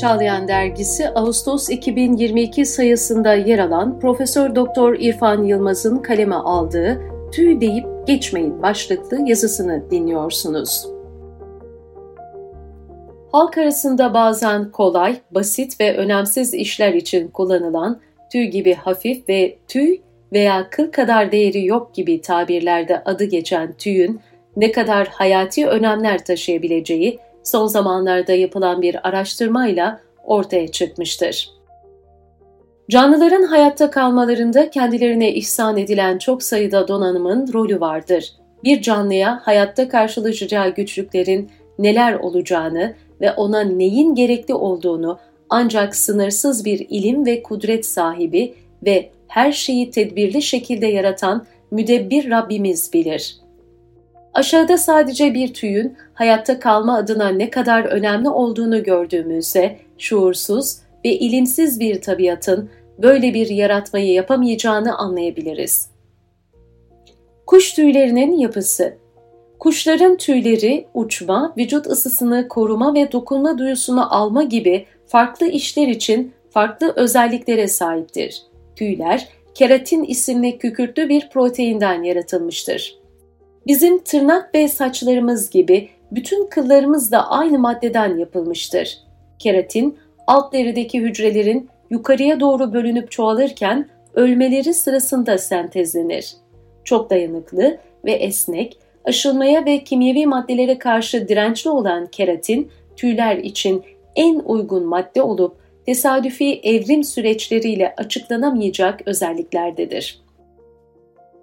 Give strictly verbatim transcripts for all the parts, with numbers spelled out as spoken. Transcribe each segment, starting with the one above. Çağlayan dergisi Ağustos iki bin yirmi iki sayısında yer alan Profesör Doktor İrfan Yılmaz'ın kaleme aldığı "Tüy Deyip Geçmeyin" başlıklı yazısını dinliyorsunuz. Halk arasında bazen kolay, basit ve önemsiz işler için kullanılan tüy gibi hafif ve tüy veya kıl kadar değeri yok gibi tabirlerde adı geçen tüyün ne kadar hayati önemler taşıyabileceği son zamanlarda yapılan bir araştırmayla ortaya çıkmıştır. Canlıların hayatta kalmalarında kendilerine ihsan edilen çok sayıda donanımın rolü vardır. Bir canlıya hayatta karşılaşacağı güçlüklerin neler olacağını ve ona neyin gerekli olduğunu ancak sınırsız bir ilim ve kudret sahibi ve her şeyi tedbirli şekilde yaratan müdebbir Rabbimiz bilir. Aşağıda sadece bir tüyün hayatta kalma adına ne kadar önemli olduğunu gördüğümüzde, şuursuz ve ilimsiz bir tabiatın böyle bir yaratmayı yapamayacağını anlayabiliriz. Kuş tüylerinin yapısı. Kuşların tüyleri uçma, vücut ısısını koruma ve dokunma duyusunu alma gibi farklı işler için farklı özelliklere sahiptir. Tüyler, keratin isimli kükürtlü bir proteinden yaratılmıştır. Bizim tırnak ve saçlarımız gibi bütün kıllarımız da aynı maddeden yapılmıştır. Keratin, alt derideki hücrelerin yukarıya doğru bölünüp çoğalırken ölmeleri sırasında sentezlenir. Çok dayanıklı ve esnek, aşınmaya ve kimyevi maddelere karşı dirençli olan keratin, tüyler için en uygun madde olup tesadüfi evrim süreçleriyle açıklanamayacak özelliklerdedir.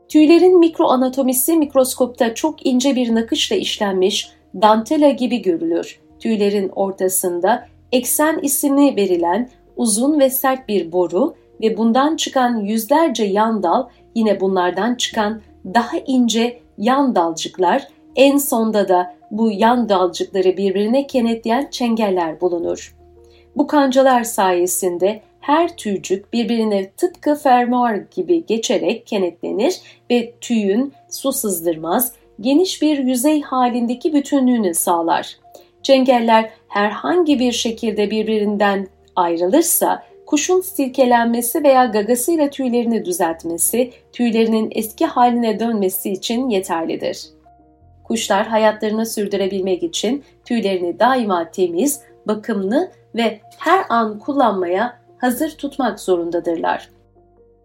Tüylerin mikroanatomisi mikroskopta çok ince bir nakışla işlenmiş dantela gibi görülür. Tüylerin ortasında eksen ismi verilen uzun ve sert bir boru ve bundan çıkan yüzlerce yan dal, yine bunlardan çıkan daha ince yan dalcıklar, en sonda da bu yan dalcıkları birbirine kenetleyen çengeller bulunur. Bu kancalar sayesinde her tüycük birbirine tıpkı fermuar gibi geçerek kenetlenir ve tüyün su sızdırmaz, geniş bir yüzey halindeki bütünlüğünü sağlar. Çengeller herhangi bir şekilde birbirinden ayrılırsa, kuşun silkelenmesi veya gagasıyla tüylerini düzeltmesi, tüylerinin eski haline dönmesi için yeterlidir. Kuşlar hayatlarını sürdürebilmek için tüylerini daima temiz, bakımlı ve her an kullanmaya hazır tutmak zorundadırlar.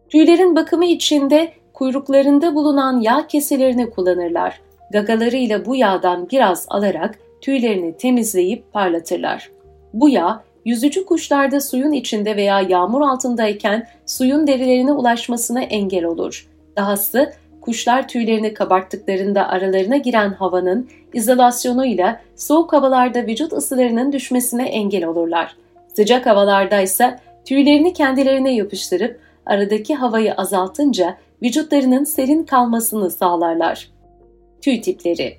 Tüylerin bakımı için de kuyruklarında bulunan yağ keselerini kullanırlar. Gagalarıyla bu yağdan biraz alarak tüylerini temizleyip parlatırlar. Bu yağ, yüzücü kuşlarda suyun içinde veya yağmur altındayken suyun derilerine ulaşmasına engel olur. Dahası, kuşlar tüylerini kabarttıklarında aralarına giren havanın izolasyonuyla soğuk havalarda vücut ısılarının düşmesine engel olurlar. Sıcak havalarda ise tüylerini kendilerine yapıştırıp aradaki havayı azaltınca vücutlarının serin kalmasını sağlarlar. Tüy tipleri.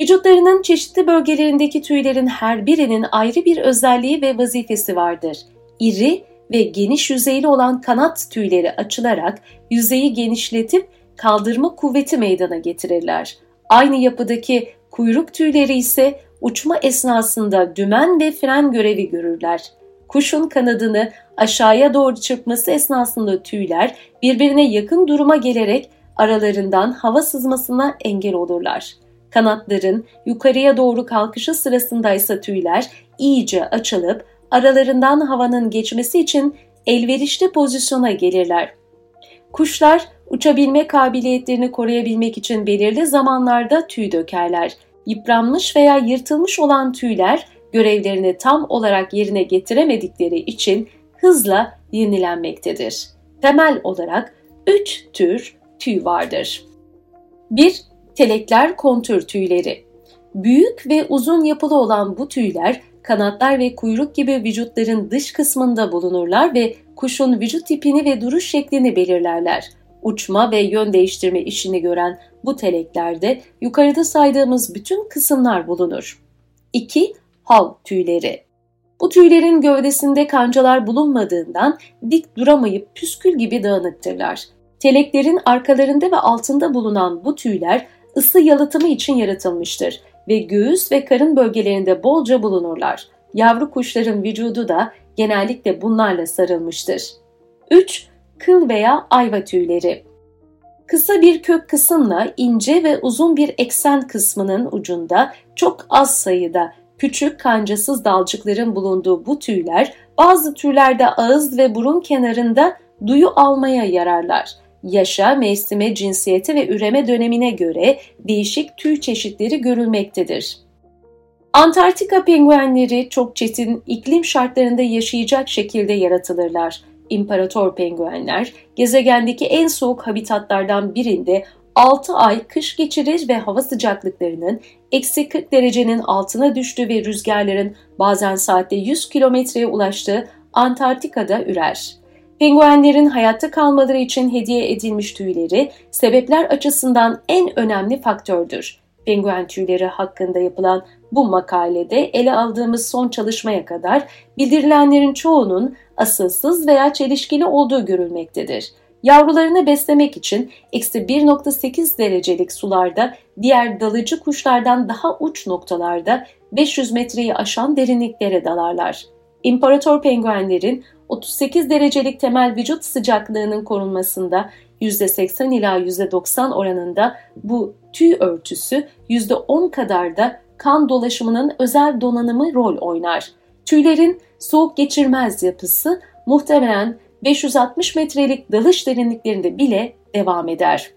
Vücutlarının çeşitli bölgelerindeki tüylerin her birinin ayrı bir özelliği ve vazifesi vardır. İri ve geniş yüzeyli olan kanat tüyleri açılarak yüzeyi genişletip kaldırma kuvveti meydana getirirler. Aynı yapıdaki kuyruk tüyleri ise uçma esnasında dümen ve fren görevi görürler. Kuşun kanadını aşağıya doğru çırpması esnasında tüyler birbirine yakın duruma gelerek aralarından hava sızmasına engel olurlar. Kanatların yukarıya doğru kalkışı sırasında ise tüyler iyice açılıp aralarından havanın geçmesi için elverişli pozisyona gelirler. Kuşlar uçabilme kabiliyetlerini koruyabilmek için belirli zamanlarda tüy dökerler. Yıpranmış veya yırtılmış olan tüyler görevlerini tam olarak yerine getiremedikleri için hızla yenilenmektedir. Temel olarak üç tür tüy vardır. bir Telekler kontür tüyleri. Büyük ve uzun yapılı olan bu tüyler, kanatlar ve kuyruk gibi vücutların dış kısmında bulunurlar ve kuşun vücut tipini ve duruş şeklini belirlerler. Uçma ve yön değiştirme işini gören bu teleklerde yukarıda saydığımız bütün kısımlar bulunur. iki Hal tüyleri. Bu tüylerin gövdesinde kancalar bulunmadığından dik duramayıp püskül gibi dağınıktırlar. Teleklerin arkalarında ve altında bulunan bu tüyler ısı yalıtımı için yaratılmıştır ve göğüs ve karın bölgelerinde bolca bulunurlar. Yavru kuşların vücudu da genellikle bunlarla sarılmıştır. üç. Kıl veya ayva tüyleri. Kısa bir kök kısımla ince ve uzun bir eksen kısmının ucunda çok az sayıda küçük kancasız dalcıkların bulunduğu bu tüyler bazı türlerde ağız ve burun kenarında duyu almaya yararlar. Yaşa, mevsime, cinsiyete ve üreme dönemine göre değişik tüy çeşitleri görülmektedir. Antarktika penguenleri çok çetin iklim şartlarında yaşayacak şekilde yaratılırlar. İmparator penguenler gezegendeki en soğuk habitatlardan birinde altı ay kış geçirir ve hava sıcaklıklarının eksi kırk derecenin altına düştüğü ve rüzgarların bazen saatte yüz kilometreye ulaştığı Antarktika'da ürer. Penguenlerin hayatta kalmaları için hediye edilmiş tüyleri sebepler açısından en önemli faktördür. Penguen tüyleri hakkında yapılan bu makalede ele aldığımız son çalışmaya kadar bildirilenlerin çoğunun asılsız veya çelişkili olduğu görülmektedir. Yavrularını beslemek için eksi bir nokta sekiz derecelik sularda diğer dalıcı kuşlardan daha uç noktalarda beş yüz metreyi aşan derinliklere dalarlar. İmparator penguenlerin otuz sekiz derecelik temel vücut sıcaklığının korunmasında yüzde seksen ila yüzde doksan oranında bu tüy örtüsü yüzde on kadar da kan dolaşımının özel donanımı rol oynar. Tüylerin soğuk geçirmez yapısı muhtemelen beş yüz altmış metrelik dalış derinliklerinde bile devam eder.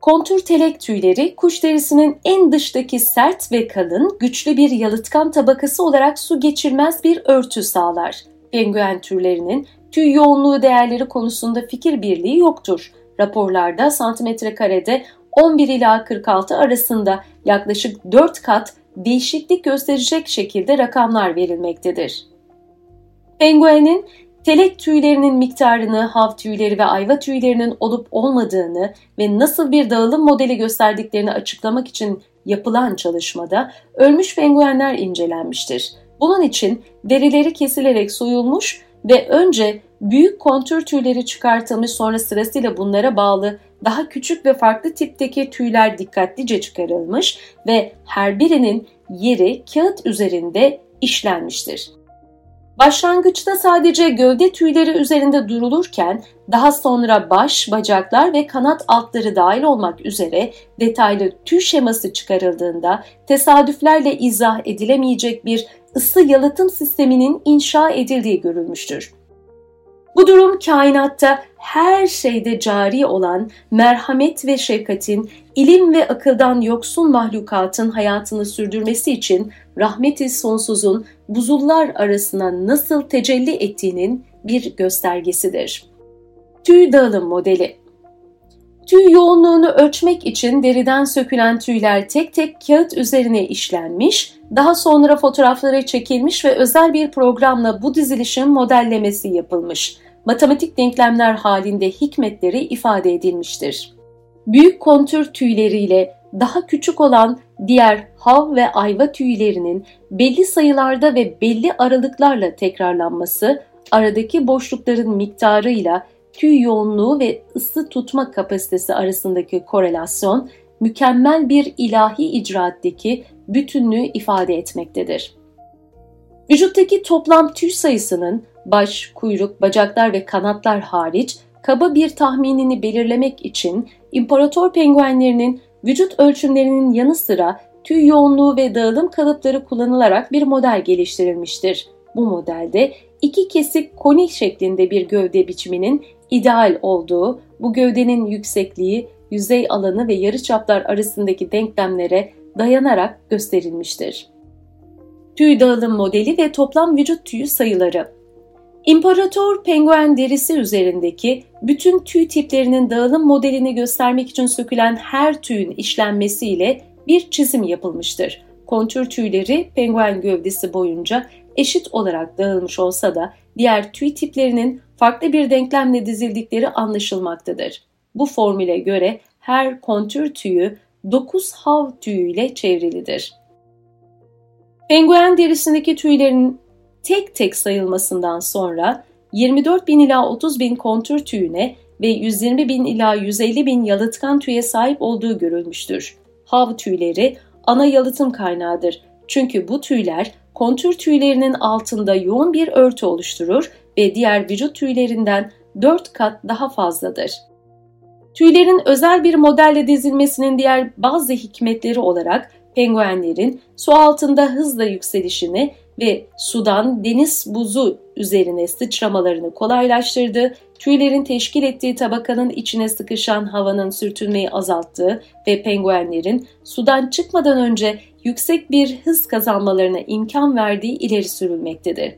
Kontür telek tüyleri kuş derisinin en dıştaki sert ve kalın, güçlü bir yalıtkan tabakası olarak su geçirmez bir örtü sağlar. Penguen türlerinin tüy yoğunluğu değerleri konusunda fikir birliği yoktur. Raporlarda santimetre karede on bir ila kırk altı arasında yaklaşık dört kat değişiklik gösterecek şekilde rakamlar verilmektedir. Penguenin telek tüylerinin miktarını, hav tüyleri ve ayva tüylerinin olup olmadığını ve nasıl bir dağılım modeli gösterdiklerini açıklamak için yapılan çalışmada ölmüş penguenler incelenmiştir. Bunun için derileri kesilerek soyulmuş ve önce büyük kontür tüyleri çıkartılmış, sonra sırasıyla bunlara bağlı daha küçük ve farklı tipteki tüyler dikkatlice çıkarılmış ve her birinin yeri kağıt üzerinde işlenmiştir. Başlangıçta sadece gövde tüyleri üzerinde durulurken daha sonra baş, bacaklar ve kanat altları dahil olmak üzere detaylı tüy şeması çıkarıldığında tesadüflerle izah edilemeyecek bir ısı yalıtım sisteminin inşa edildiği görülmüştür. Bu durum kainatta her şeyde cari olan merhamet ve şefkatin, ilim ve akıldan yoksun mahlukatın hayatını sürdürmesi için rahmeti sonsuzun buzullar arasına nasıl tecelli ettiğinin bir göstergesidir. Tüy dağılım modeli. Tüy yoğunluğunu ölçmek için deriden sökülen tüyler tek tek kağıt üzerine işlenmiş, daha sonra fotoğrafları çekilmiş ve özel bir programla bu dizilişin modellemesi yapılmış. Matematik denklemler halinde hikmetleri ifade edilmiştir. Büyük kontür tüyleriyle daha küçük olan diğer hav ve ayva tüylerinin belli sayılarda ve belli aralıklarla tekrarlanması, aradaki boşlukların miktarıyla tüy yoğunluğu ve ısı tutma kapasitesi arasındaki korelasyon, mükemmel bir ilahi icraattaki bütünlüğü ifade etmektedir. Vücuttaki toplam tüy sayısının baş, kuyruk, bacaklar ve kanatlar hariç kaba bir tahminini belirlemek için imparator penguenlerinin vücut ölçümlerinin yanı sıra tüy yoğunluğu ve dağılım kalıpları kullanılarak bir model geliştirilmiştir. Bu modelde iki kesik konik şeklinde bir gövde biçiminin ideal olduğu, bu gövdenin yüksekliği, yüzey alanı ve yarıçaplar arasındaki denklemlere dayanarak gösterilmiştir. Tüy dağılım modeli ve toplam vücut tüyü sayıları. İmparator penguen derisi üzerindeki bütün tüy tiplerinin dağılım modelini göstermek için sökülen her tüyün işlenmesiyle bir çizim yapılmıştır. Kontür tüyleri penguen gövdesi boyunca eşit olarak dağılmış olsa da diğer tüy tiplerinin farklı bir denklemle dizildikleri anlaşılmaktadır. Bu formüle göre her kontür tüyü dokuz hav tüyüyle çevrilidir. Penguen derisindeki tüylerin tek tek sayılmasından sonra yirmi dört bin ila otuz bin kontür tüyüne ve yüz yirmi bin ila yüz elli bin yalıtkan tüye sahip olduğu görülmüştür. Hav tüyleri ana yalıtım kaynağıdır. Çünkü bu tüyler kontür tüylerinin altında yoğun bir örtü oluşturur ve diğer vücut tüylerinden dört kat daha fazladır. Tüylerin özel bir modelle dizilmesinin diğer bazı hikmetleri olarak penguenlerin su altında hızla yükselişini ve sudan deniz buzu üzerine sıçramalarını kolaylaştırdığı, tüylerin teşkil ettiği tabakanın içine sıkışan havanın sürtünmeyi azalttığı ve penguenlerin sudan çıkmadan önce yüksek bir hız kazanmalarına imkan verdiği ileri sürülmektedir.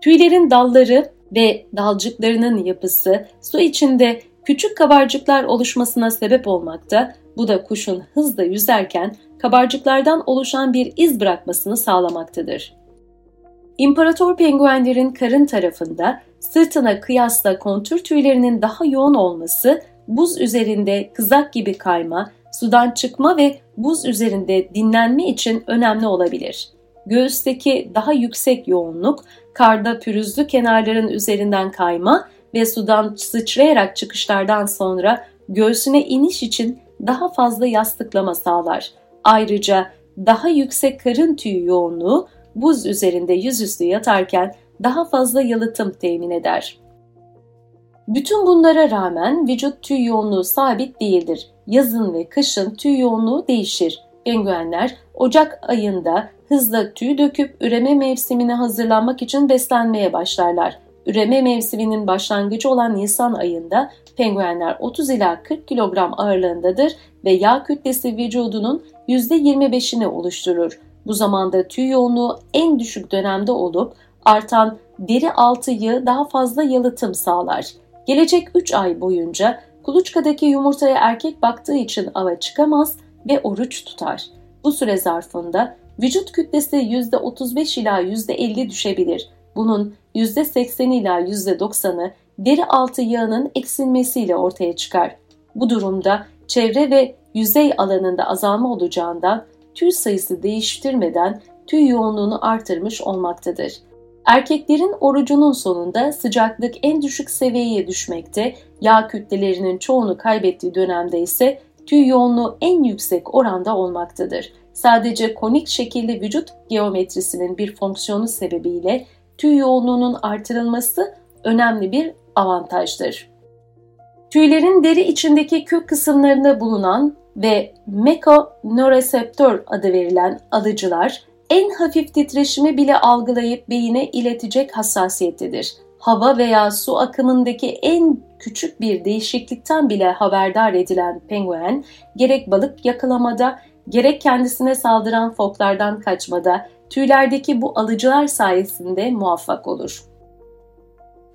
Tüylerin dalları ve dalcıklarının yapısı su içinde küçük kabarcıklar oluşmasına sebep olmakta, bu da kuşun hızla yüzerken kabarcıklardan oluşan bir iz bırakmasını sağlamaktadır. İmparator penguenlerin karın tarafında sırtına kıyasla kontür tüylerinin daha yoğun olması, buz üzerinde kızak gibi kayma, sudan çıkma ve buz üzerinde dinlenme için önemli olabilir. Göğüsteki daha yüksek yoğunluk, karda pürüzlü kenarların üzerinden kayma ve sudan sıçrayarak çıkışlardan sonra göğsüne iniş için daha fazla yastıklama sağlar. Ayrıca daha yüksek karın tüyü yoğunluğu, buz üzerinde yüzüstü yatarken daha fazla yalıtım temin eder. Bütün bunlara rağmen vücut tüy yoğunluğu sabit değildir. Yazın ve kışın tüy yoğunluğu değişir. Penguenler Ocak ayında hızla tüy döküp üreme mevsimine hazırlanmak için beslenmeye başlarlar. Üreme mevsiminin başlangıcı olan Nisan ayında penguenler otuz ila kırk kilogram ağırlığındadır ve yağ kütlesi vücudunun yüzde yirmi beşini oluşturur. Bu zamanda tüy yoğunluğu en düşük dönemde olup artan deri altı yağı daha fazla yalıtım sağlar. Gelecek üç ay boyunca kuluçkadaki yumurtaya erkek baktığı için ava çıkamaz ve oruç tutar. Bu süre zarfında vücut kütlesi yüzde otuz beş ila yüzde elli düşebilir. Bunun yüzde seksen ila yüzde doksanı deri altı yağının eksilmesiyle ortaya çıkar. Bu durumda çevre ve yüzey alanında azalma olacağından tüy sayısı değiştirmeden tüy yoğunluğunu artırmış olmaktadır. Erkeklerin orucunun sonunda sıcaklık en düşük seviyeye düşmekte, yağ kütlelerinin çoğunu kaybettiği dönemde ise tüy yoğunluğu en yüksek oranda olmaktadır. Sadece konik şekilli vücut geometrisinin bir fonksiyonu sebebiyle tüy yoğunluğunun artırılması önemli bir avantajdır. Tüylerin deri içindeki kök kısımlarında bulunan ve mekanoreseptör adı verilen alıcılar en hafif titreşimi bile algılayıp beyine iletecek hassasiyettedir. Hava veya su akımındaki en küçük bir değişiklikten bile haberdar edilen penguen, gerek balık yakalamada, gerek kendisine saldıran foklardan kaçmada tüylerdeki bu alıcılar sayesinde muvaffak olur.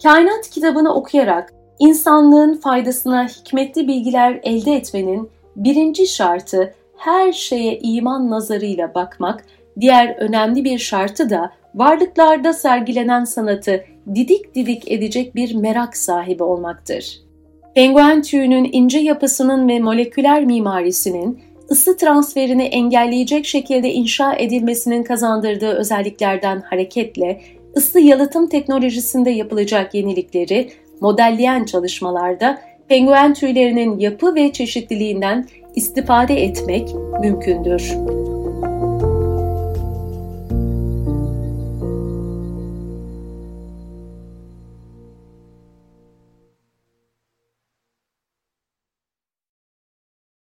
Kainat kitabını okuyarak insanlığın faydasına hikmetli bilgiler elde etmenin birinci şartı her şeye iman nazarıyla bakmak, diğer önemli bir şartı da varlıklarda sergilenen sanatı didik didik edecek bir merak sahibi olmaktır. Penguen tüyünün ince yapısının ve moleküler mimarisinin ısı transferini engelleyecek şekilde inşa edilmesinin kazandırdığı özelliklerden hareketle ısı yalıtım teknolojisinde yapılacak yenilikleri modelleyen çalışmalarda penguen tüylerinin yapı ve çeşitliliğinden istifade etmek mümkündür.